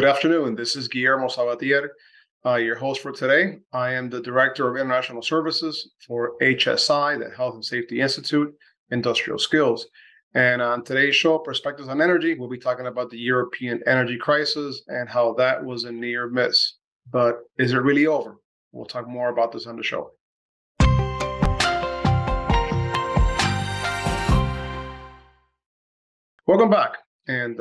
Good afternoon. This is Guillermo Sabatier, your host for today. I am the Director of International Services for HSI, the Health and Safety Institute, Industrial Skills. And on today's show, Perspectives on Energy, we'll be talking about the European energy crisis and how that was a near miss. But is it really over? We'll talk more about this on the show. Welcome back. And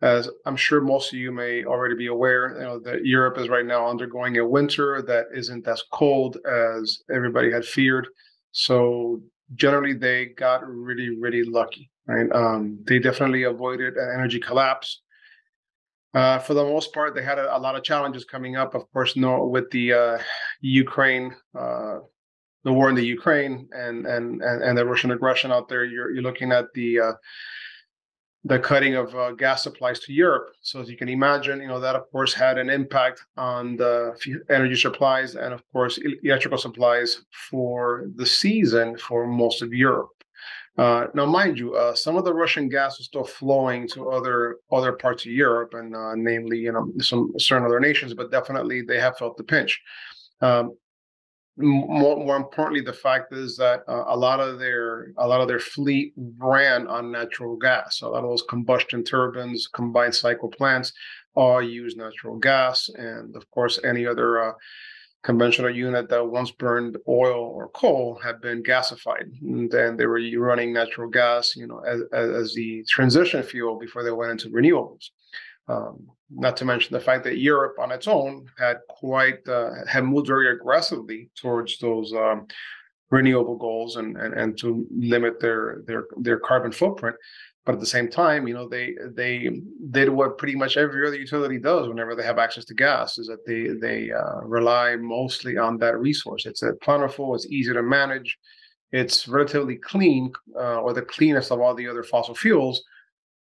as I'm sure most of you may already be aware, that Europe is right now undergoing a winter that isn't as cold as everybody had feared. So generally, they got really, really lucky, right? They definitely avoided an energy collapse. For the most part, they had a lot of challenges coming up, of course, with the Ukraine, the war in the Ukraine and the Russian aggression out there. You're looking at the cutting of gas supplies to Europe. So as you can imagine, that, of course, had an impact on the energy supplies and, of course, electrical supplies for the season for most of Europe. Now, mind you, some of the Russian gas was still flowing to other parts of Europe and namely, some certain other nations, but definitely they have felt the pinch. More importantly, the fact is that a lot of their fleet ran on natural gas. A lot of those combustion turbines, combined cycle plants, all use natural gas, and of course, any other conventional unit that once burned oil or coal had been gasified. And then they were running natural gas, as the transition fuel before they went into renewables. Not to mention the fact that Europe on its own had moved very aggressively towards those renewable goals and to limit their carbon footprint. But at the same time, they did what pretty much every other utility does whenever they have access to gas, is that they rely mostly on that resource. It's plentiful, it's easy to manage, it's relatively clean, or the cleanest of all the other fossil fuels.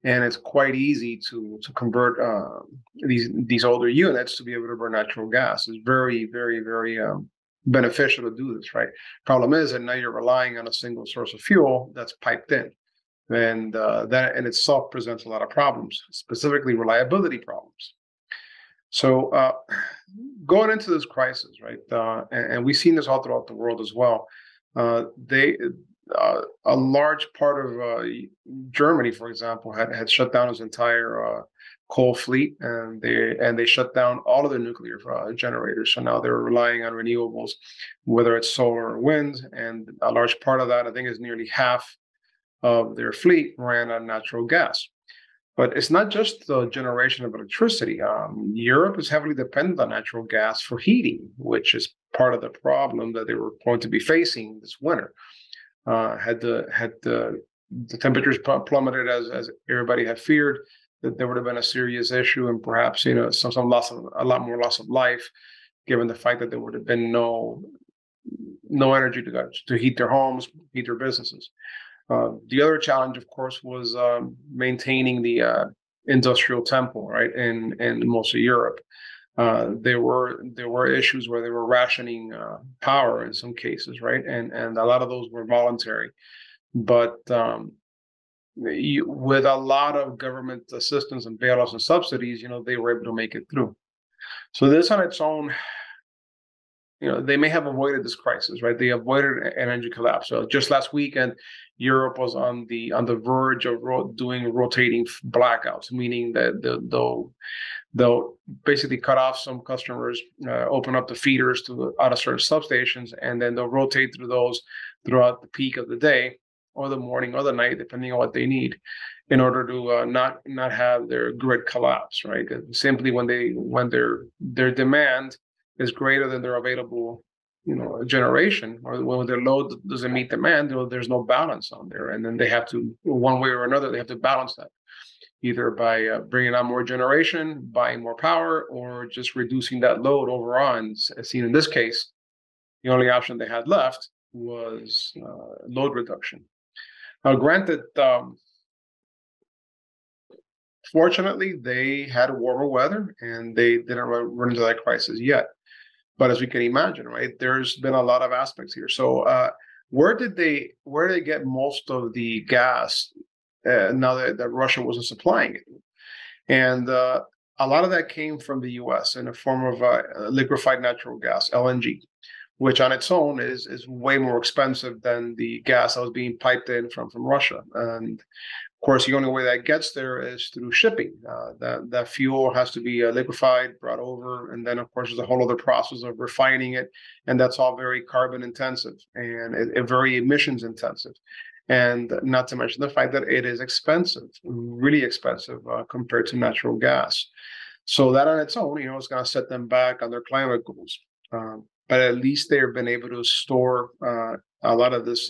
And it's quite easy to convert these older units to be able to burn natural gas. It's very, very, very beneficial to do this, right? Problem is that now you're relying on a single source of fuel that's piped in. And that in itself presents a lot of problems, specifically reliability problems. So going into this crisis, right, and we've seen this all throughout the world as well, a large part of Germany, for example, had shut down its entire coal fleet, and they shut down all of their nuclear generators. So now they're relying on renewables, whether it's solar or wind. And a large part of that, I think, is nearly half of their fleet ran on natural gas. But it's not just the generation of electricity. Europe is heavily dependent on natural gas for heating, which is part of the problem that they were going to be facing this winter. Had the temperatures plummeted as everybody had feared, that there would have been a serious issue and perhaps some a lot more loss of life, given the fact that there would have been no energy to heat their homes, heat their businesses. The other challenge, of course, was maintaining the industrial tempo, right, in most of Europe. There were issues where they were rationing power in some cases, right, and a lot of those were voluntary, but with a lot of government assistance and bailouts and subsidies, they were able to make it through. So this on its own, they may have avoided this crisis, right? They avoided an energy collapse. So just last weekend, Europe was on the verge of doing rotating blackouts, meaning that they'll basically cut off some customers, open up the feeders to out of certain substations, and then they'll rotate through those throughout the peak of the day or the morning or the night, depending on what they need, in order to not have their grid collapse, right? Simply when their demand is greater than their available, generation, or when their load doesn't meet demand, there's no balance on there, and then they have to, one way or another, they have to balance that, either by bringing on more generation, buying more power, or just reducing that load overall. And as seen in this case, the only option they had left was load reduction. Now, granted, fortunately, they had warmer weather and they didn't run into that crisis yet. But as we can imagine, right, there's been a lot of aspects here. So where did they get most of the gas now that Russia wasn't supplying it? And a lot of that came from the U.S. in the form of liquefied natural gas, LNG, which on its own is way more expensive than the gas that was being piped in from Russia. And of course, the only way that gets there is through shipping. That fuel has to be liquefied, brought over, and then, of course, there's a whole other process of refining it, and that's all very carbon intensive and very emissions intensive. And not to mention the fact that it is expensive, really expensive compared to natural gas. So that on its own, you know, is going to set them back on their climate goals. But at least they've been able to store a lot of this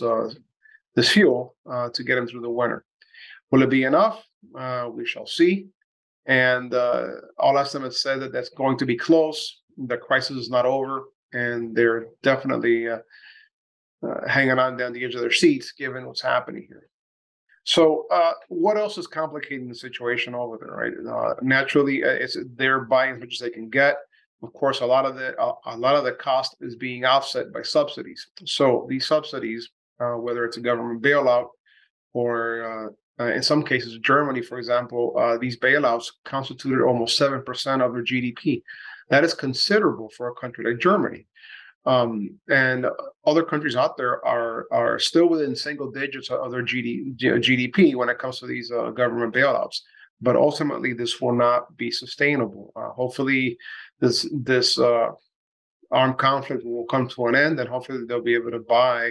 fuel to get them through the winter. Will it be enough? We shall see. And all estimates say that that's going to be close. The crisis is not over, and they're definitely hanging on down the edge of their seats, given what's happening here. So what else is complicating the situation over there, right? Naturally, they're buying as much as they can get. Of course, a lot of the cost is being offset by subsidies. So these subsidies, whether it's a government bailout or in some cases, Germany, for example, these bailouts constituted almost 7% of their GDP. That is considerable for a country like Germany. And other countries out there are still within single digits of their GDP when it comes to these government bailouts. But ultimately, this will not be sustainable. Hopefully, this armed conflict will come to an end, and hopefully they'll be able to buy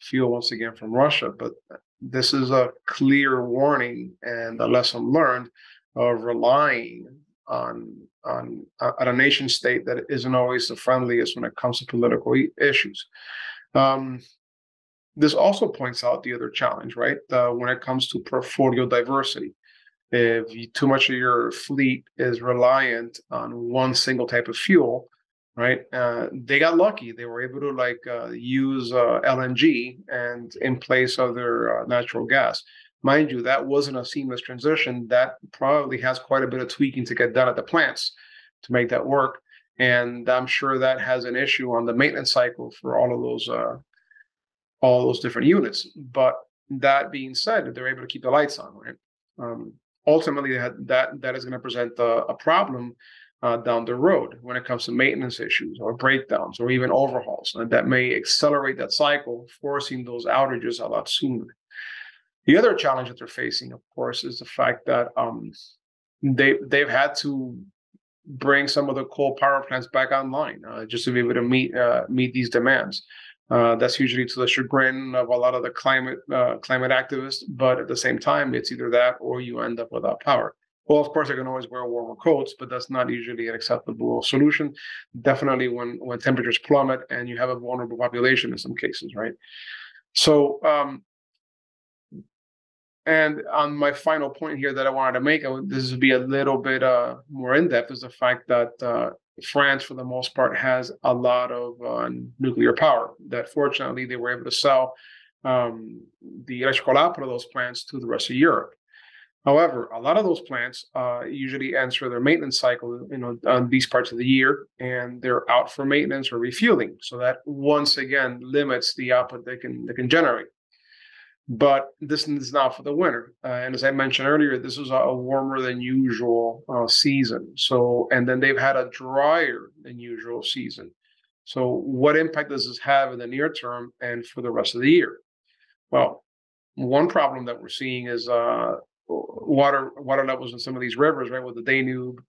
fuel once again from Russia. But this is a clear warning and a lesson learned of relying on a nation state that isn't always the friendliest when it comes to political issues. This also points out the other challenge, right? When it comes to portfolio diversity. If too much of your fleet is reliant on one single type of fuel, right? They got lucky. They were able to use LNG and in place of their natural gas. Mind you, that wasn't a seamless transition. That probably has quite a bit of tweaking to get done at the plants to make that work. And I'm sure that has an issue on the maintenance cycle for all those different units. But that being said, they're able to keep the lights on, right? Ultimately, that is going to present a problem down the road when it comes to maintenance issues or breakdowns or even overhauls. And that may accelerate that cycle, forcing those outages a lot sooner. The other challenge that they're facing, of course, is the fact that they've had to bring some of the coal power plants back online just to be able to meet these demands. That's usually to the chagrin of a lot of the climate activists. But at the same time, it's either that or you end up without power. Well, of course, they can always wear warmer coats, but that's not usually an acceptable solution. Definitely when temperatures plummet and you have a vulnerable population in some cases, right? So, and on my final point here that I wanted to make, this would be a little bit more in-depth, is the fact that France, for the most part, has a lot of nuclear power that, fortunately, they were able to sell the electrical output of those plants to the rest of Europe. However, a lot of those plants usually enter their maintenance cycle, on these parts of the year, and they're out for maintenance or refueling. So that, once again, limits the output they can generate. But this is now for the winter. And as I mentioned earlier, this is a warmer than usual season. So, and then they've had a drier than usual season. So what impact does this have in the near term and for the rest of the year? Well, one problem that we're seeing is water levels in some of these rivers, right? With the Danube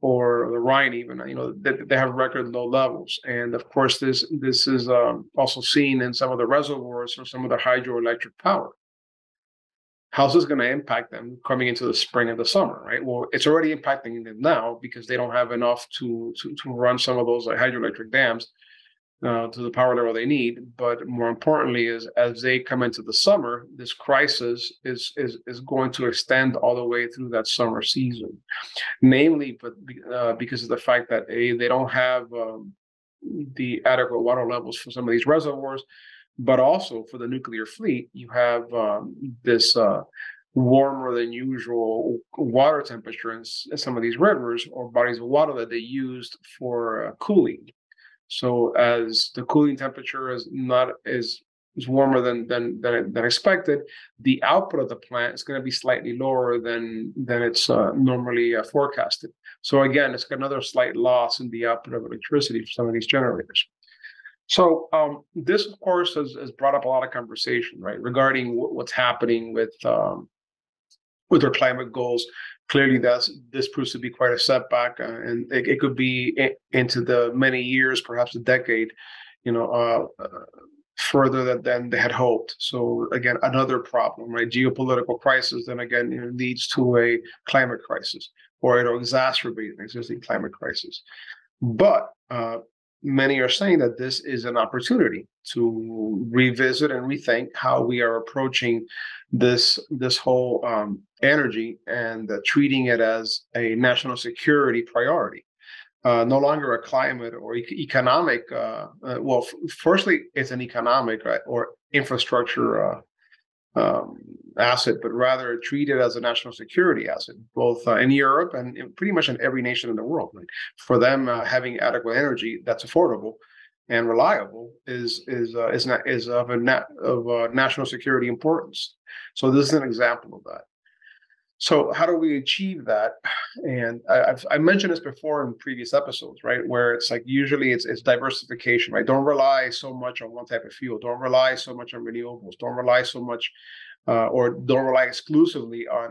or the Rhine even, they have record low levels. And of course, this is also seen in some of the reservoirs for some of the hydroelectric power. How's this going to impact them coming into the spring and the summer, right? Well, it's already impacting them now because they don't have enough to run some of those hydroelectric dams to the power level they need. But more importantly is, as they come into the summer, this crisis is going to extend all the way through that summer season, namely because of the fact that they don't have the adequate water levels for some of these reservoirs, but also for the nuclear fleet, you have this warmer than usual water temperature in some of these rivers or bodies of water that they used for cooling. So as the cooling temperature is not as it's warmer than expected, the output of the plant is going to be slightly lower than it's normally forecasted. So again, it's another slight loss in the output of electricity for some of these generators. So this, of course, has brought up a lot of conversation, right, regarding what's happening with our climate goals. Clearly, this proves to be quite a setback, and it could be into the many years, perhaps a decade, you know, further than they had hoped. So again, another problem, right? Geopolitical crisis, then again, you know, leads to a climate crisis, or it'll exacerbate an existing climate crisis. But many are saying that this is an opportunity to revisit and rethink how we are approaching this whole energy and treating it as a national security priority. No longer a climate or economic, firstly, it's an economic, right, or infrastructure asset, but rather treated as a national security asset, both in Europe and in pretty much in every nation in the world. Right? For them, having adequate energy that's affordable and reliable is of national security importance. So this is an example of that. So how do we achieve that? And I mentioned this before in previous episodes, right? Where it's like usually it's diversification, right? Don't rely so much on one type of fuel. Don't rely so much on renewables. Don't rely so much, or don't rely exclusively on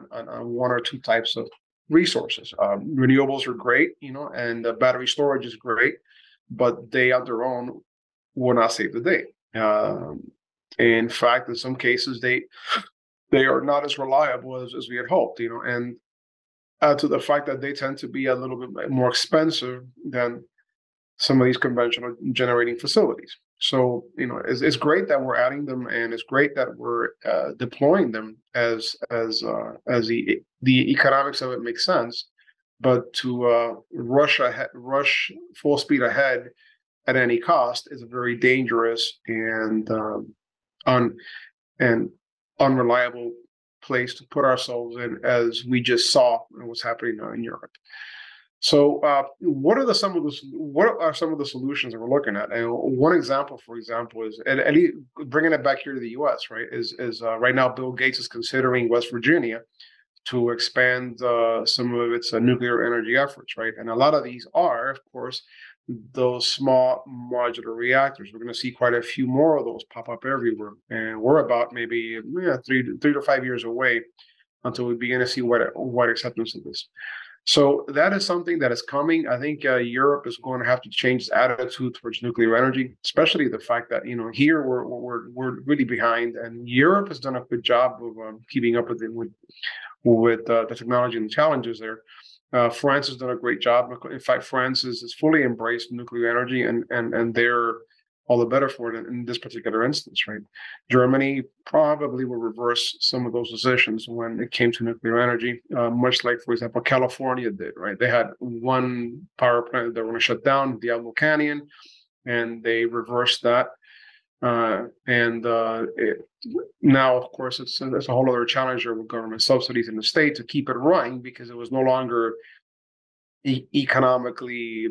one or two types of resources. Renewables are great, you know, and battery storage is great, but they on their own will not save the day. In fact, in some cases, they are not as reliable as we had hoped, you know, and add to the fact that they tend to be a little bit more expensive than some of these conventional generating facilities. So, you know, it's great that we're adding them, and it's great that we're deploying them as the economics of it makes sense. But to rush full speed ahead at any cost is very dangerous and unreliable place to put ourselves in, as we just saw what's happening in Europe. So, what are some of the solutions that we're looking at? And one example, for example, is at least bringing it back here to the U.S. Right? Is right now Bill Gates is considering West Virginia to expand some of its nuclear energy efforts, right? And a lot of these are, of course, those small modular reactors. We're going to see quite a few more of those pop up everywhere, and we're about maybe 3 to 5 years away until we begin to see wide acceptance of this. So that is something that is coming. I think Europe is going to have to change its attitude towards nuclear energy, especially the fact that, you know, here we're really behind, and Europe has done a good job of keeping up with the technology and the challenges there. France has done a great job. In fact, France has fully embraced nuclear energy, and they're all the better for it in this particular instance, right? Germany probably will reverse some of those decisions when it came to nuclear energy, much like, for example, California did, right? They had one power plant that were going to shut down, Diablo Canyon, and they reversed that. Now, of course, it's a whole other challenge with government subsidies in the state to keep it running, because it was no longer economically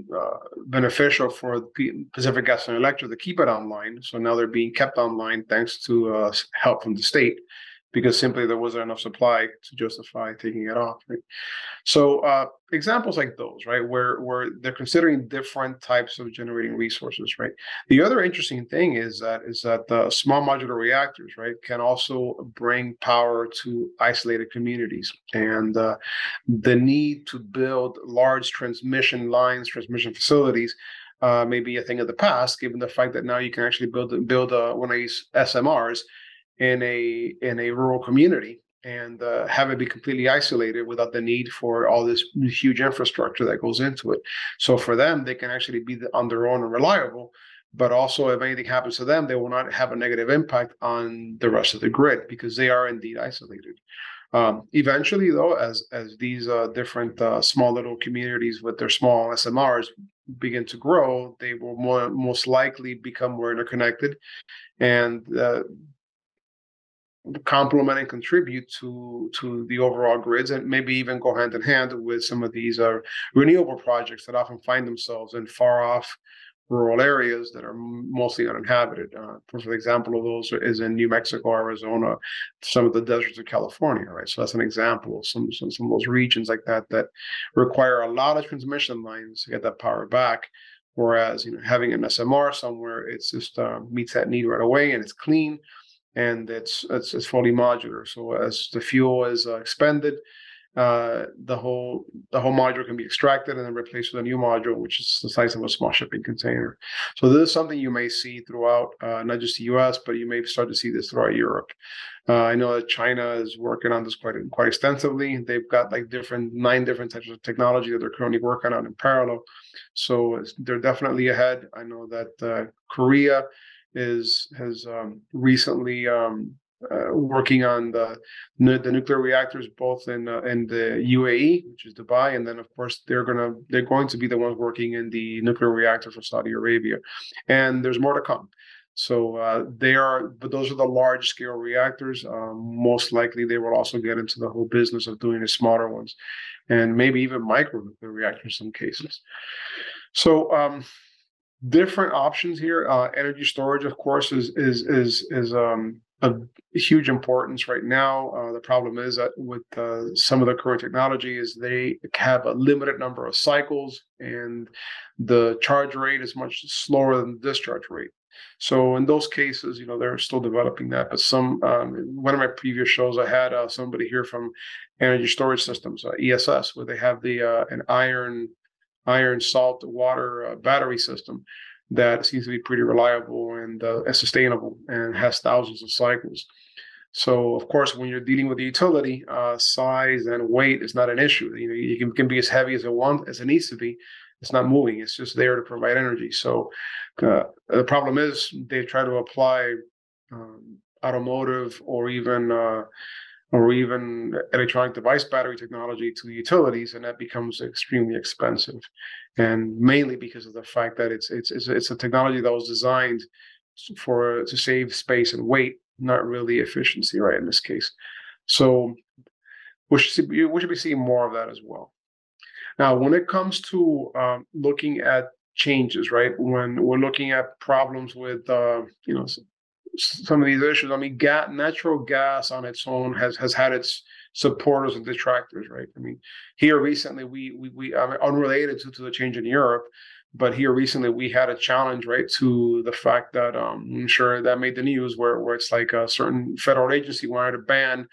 beneficial for Pacific Gas and Electric to keep it online. So now they're being kept online thanks to help from the state, because simply there wasn't enough supply to justify taking it off. Right? So examples like those, right, where they're considering different types of generating resources, right? The other interesting thing is that the small modular reactors, right, can also bring power to isolated communities. And the need to build large transmission lines, transmission facilities, may be a thing of the past, given the fact that now you can actually build one of these SMRs in a rural community and have it be completely isolated without the need for all this huge infrastructure that goes into it. So for them, they can actually be on their own and reliable, but also if anything happens to them, they will not have a negative impact on the rest of the grid, because they are indeed isolated. Eventually, though, as these different small little communities with their small SMRs begin to grow, they will most likely become more interconnected and complement and contribute to the overall grids, and maybe even go hand in hand with some of these renewable projects that often find themselves in far off rural areas that are mostly uninhabited. For example of those is in New Mexico, Arizona, some of the deserts of California, right? So that's an example of some of those regions like that that require a lot of transmission lines to get that power back. Whereas, you know, having an SMR somewhere, it's just meets that need right away, and it's clean, and it's fully modular. So as the fuel is expended, the whole module can be extracted and then replaced with a new module, which is the size of a small shipping container. So this is something you may see throughout, not just the U.S., but you may start to see this throughout Europe. I know that China is working on this quite extensively. They've got like nine different types of technology that they're currently working on in parallel. So they're definitely ahead. I know that Korea has recently working on the nuclear reactors, both in the UAE, which is Dubai, and then of course they're going to be the ones working in the nuclear reactor for Saudi Arabia, and there's more to come. So those are the large scale reactors. Most likely they will also get into the whole business of doing the smaller ones, and maybe even micro nuclear reactors in some cases. So. Different options here. Energy storage, of course, is of huge importance right now. The problem is that with some of the current technology is they have a limited number of cycles, and the charge rate is much slower than the discharge rate. So in those cases, you know, they're still developing that. But one of my previous shows, I had somebody here from Energy Storage Systems, ESS, where they have an iron salt water battery system that seems to be pretty reliable and sustainable and has thousands of cycles. So of course, when you're dealing with the utility, size and weight is not an issue. You know, you can be as heavy as it needs to be. It's not moving. It's just there to provide energy. So the problem is they try to apply automotive or even electronic device battery technology to the utilities, and that becomes extremely expensive, and mainly because of the fact that it's a technology that was designed to save space and weight, not really efficiency, right, in this case. So we should be seeing more of that as well. Now, when it comes to looking at changes, right, when we're looking at problems with some of these issues, I mean, natural gas on its own has had its supporters and detractors, right? I mean, here recently, unrelated to the change in Europe, but here recently we had a challenge, right, to the fact that I'm sure that made the news, where it's like a certain federal agency wanted to ban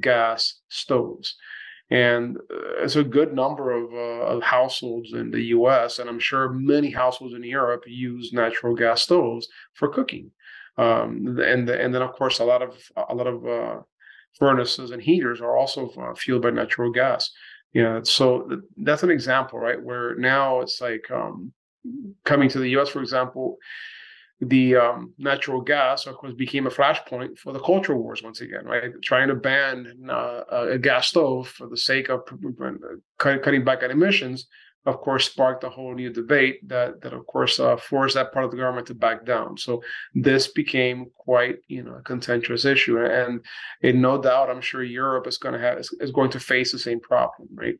gas stoves. And it's a good number of households in the U.S., and I'm sure many households in Europe use natural gas stoves for cooking. And then of course a lot of furnaces and heaters are also fueled by natural gas. Yeah, so that's an example, right? Where now it's like coming to the U.S., for example, the natural gas, of course, became a flashpoint for the culture wars once again, right? Trying to ban a gas stove for the sake of cutting back on emissions, of course, sparked a whole new debate that of course, forced that part of the government to back down. So this became quite, a contentious issue, and in no doubt, I'm sure Europe is going to face the same problem, right?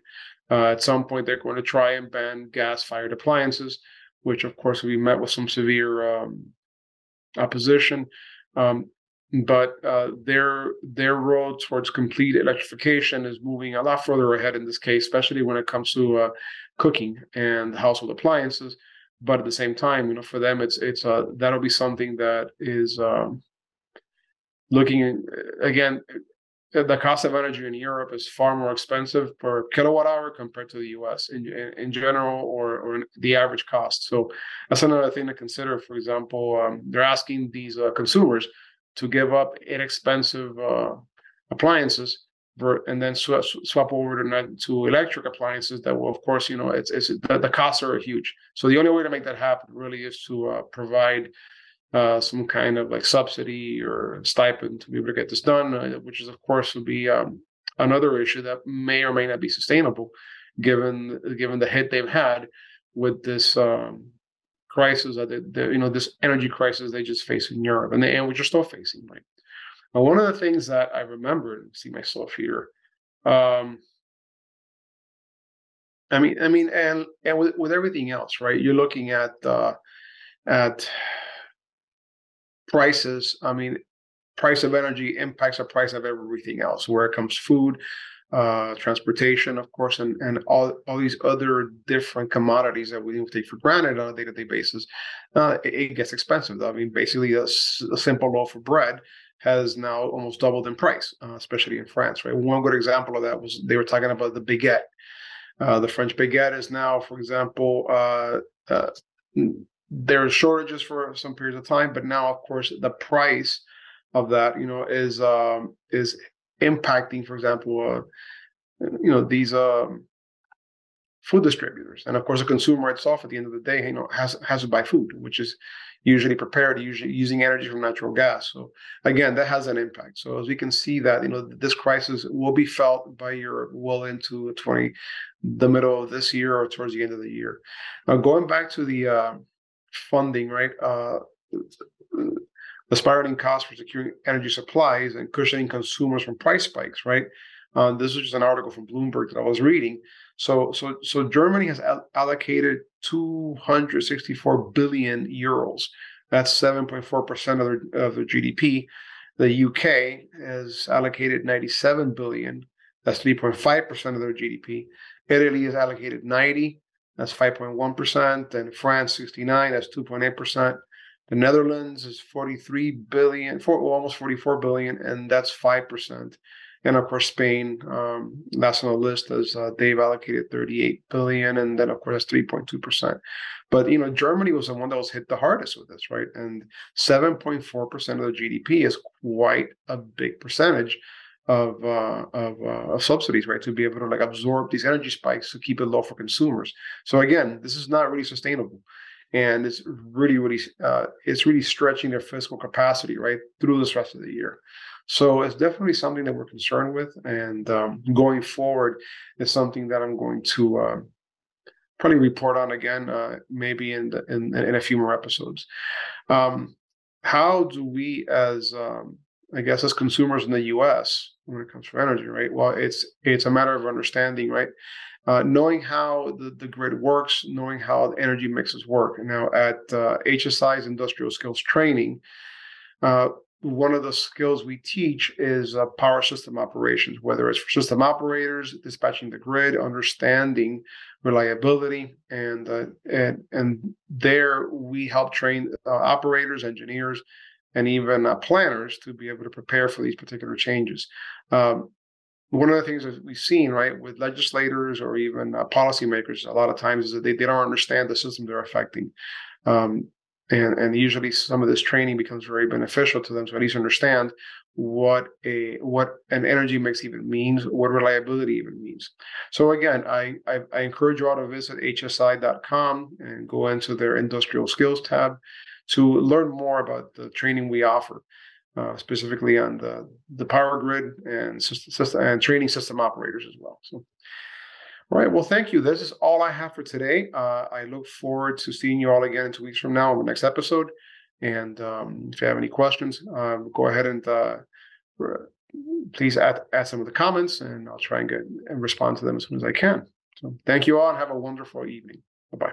At some point, they're going to try and ban gas-fired appliances, which, of course, we met with some severe opposition. But their road towards complete electrification is moving a lot further ahead in this case, especially when it comes to cooking and household appliances. But at the same time, for them, it's that'll be something that is looking at, again. The cost of energy in Europe is far more expensive per kilowatt hour compared to the U.S. in general, or the average cost. So that's another thing to consider. For example, they're asking these consumers to give up inexpensive appliances, and then swap over to electric appliances that will, of course, the costs are huge. So the only way to make that happen really is to provide some kind of like subsidy or stipend to be able to get this done, which is, of course, would be another issue that may or may not be sustainable, given the hit they've had with this crisis, this energy crisis they just faced in Europe, and which are still facing, right? Now, one of the things that I remembered, see myself here, and with everything else, right? You're looking at at prices, I mean, price of energy impacts the price of everything else, where it comes food, transportation, of course, and all these other different commodities that we take for granted on a day-to-day basis. It gets expensive. I mean, basically, a simple loaf of bread has now almost doubled in price, especially in France, right? One good example of that was they were talking about the baguette. The French baguette is now, for example, there are shortages for some periods of time, but now, of course, the price of that, you know, is impacting, for example, you know, these food distributors. And of course, the consumer itself, at the end of the day, you know, has to buy food, which is usually prepared, usually using energy from natural gas. So again, that has an impact. So as we can see that, you know, this crisis will be felt by Europe well into the middle of this year or towards the end of the year. Now, going back to the funding, right? The spiraling costs for securing energy supplies and cushioning consumers from price spikes, right? This was just an article from Bloomberg that I was reading. So Germany has allocated 264 billion euros. That's 7.4% of their GDP. The UK has allocated 97 billion. That's 3.5% of their GDP. Italy has allocated 90. That's 5.1%. And France 69. That's 2.8%. The Netherlands is 43 billion, almost 44 billion, and that's 5%. And of course, Spain, last on the list, is they've allocated 38 billion, and then of course that's 3.2%. But you know, Germany was the one that was hit the hardest with this, right? And 7.4% of the GDP is quite a big percentage of subsidies, right? To be able to like absorb these energy spikes to keep it low for consumers. So again, this is not really sustainable. And it's really stretching their fiscal capacity, right, through this rest of the year. So it's definitely something that we're concerned with. And going forward is something that I'm going to probably report on again, maybe in a few more episodes. How do we as consumers in the U.S. when it comes to energy, right? Well, it's a matter of understanding, right? Knowing how the grid works, knowing how the energy mixes work. Now, at HSI's Industrial Skills Training, one of the skills we teach is power system operations, whether it's for system operators, dispatching the grid, understanding reliability, and there we help train operators, engineers, and even planners to be able to prepare for these particular changes. One of the things that we've seen, right, with legislators or even policymakers a lot of times is that they don't understand the system they're affecting. And usually some of this training becomes very beneficial to them to at least understand what an energy mix even means, what reliability even means. So again, I encourage you all to visit hsi.com and go into their Industrial Skills tab to learn more about the training we offer. Specifically on the power grid and system and training system operators as well. So, all right. Well, thank you. This is all I have for today. I look forward to seeing you all again in 2 weeks from now on the next episode. And if you have any questions, go ahead and please add some of the comments, and I'll try and respond to them as soon as I can. So thank you all and have a wonderful evening. Bye-bye.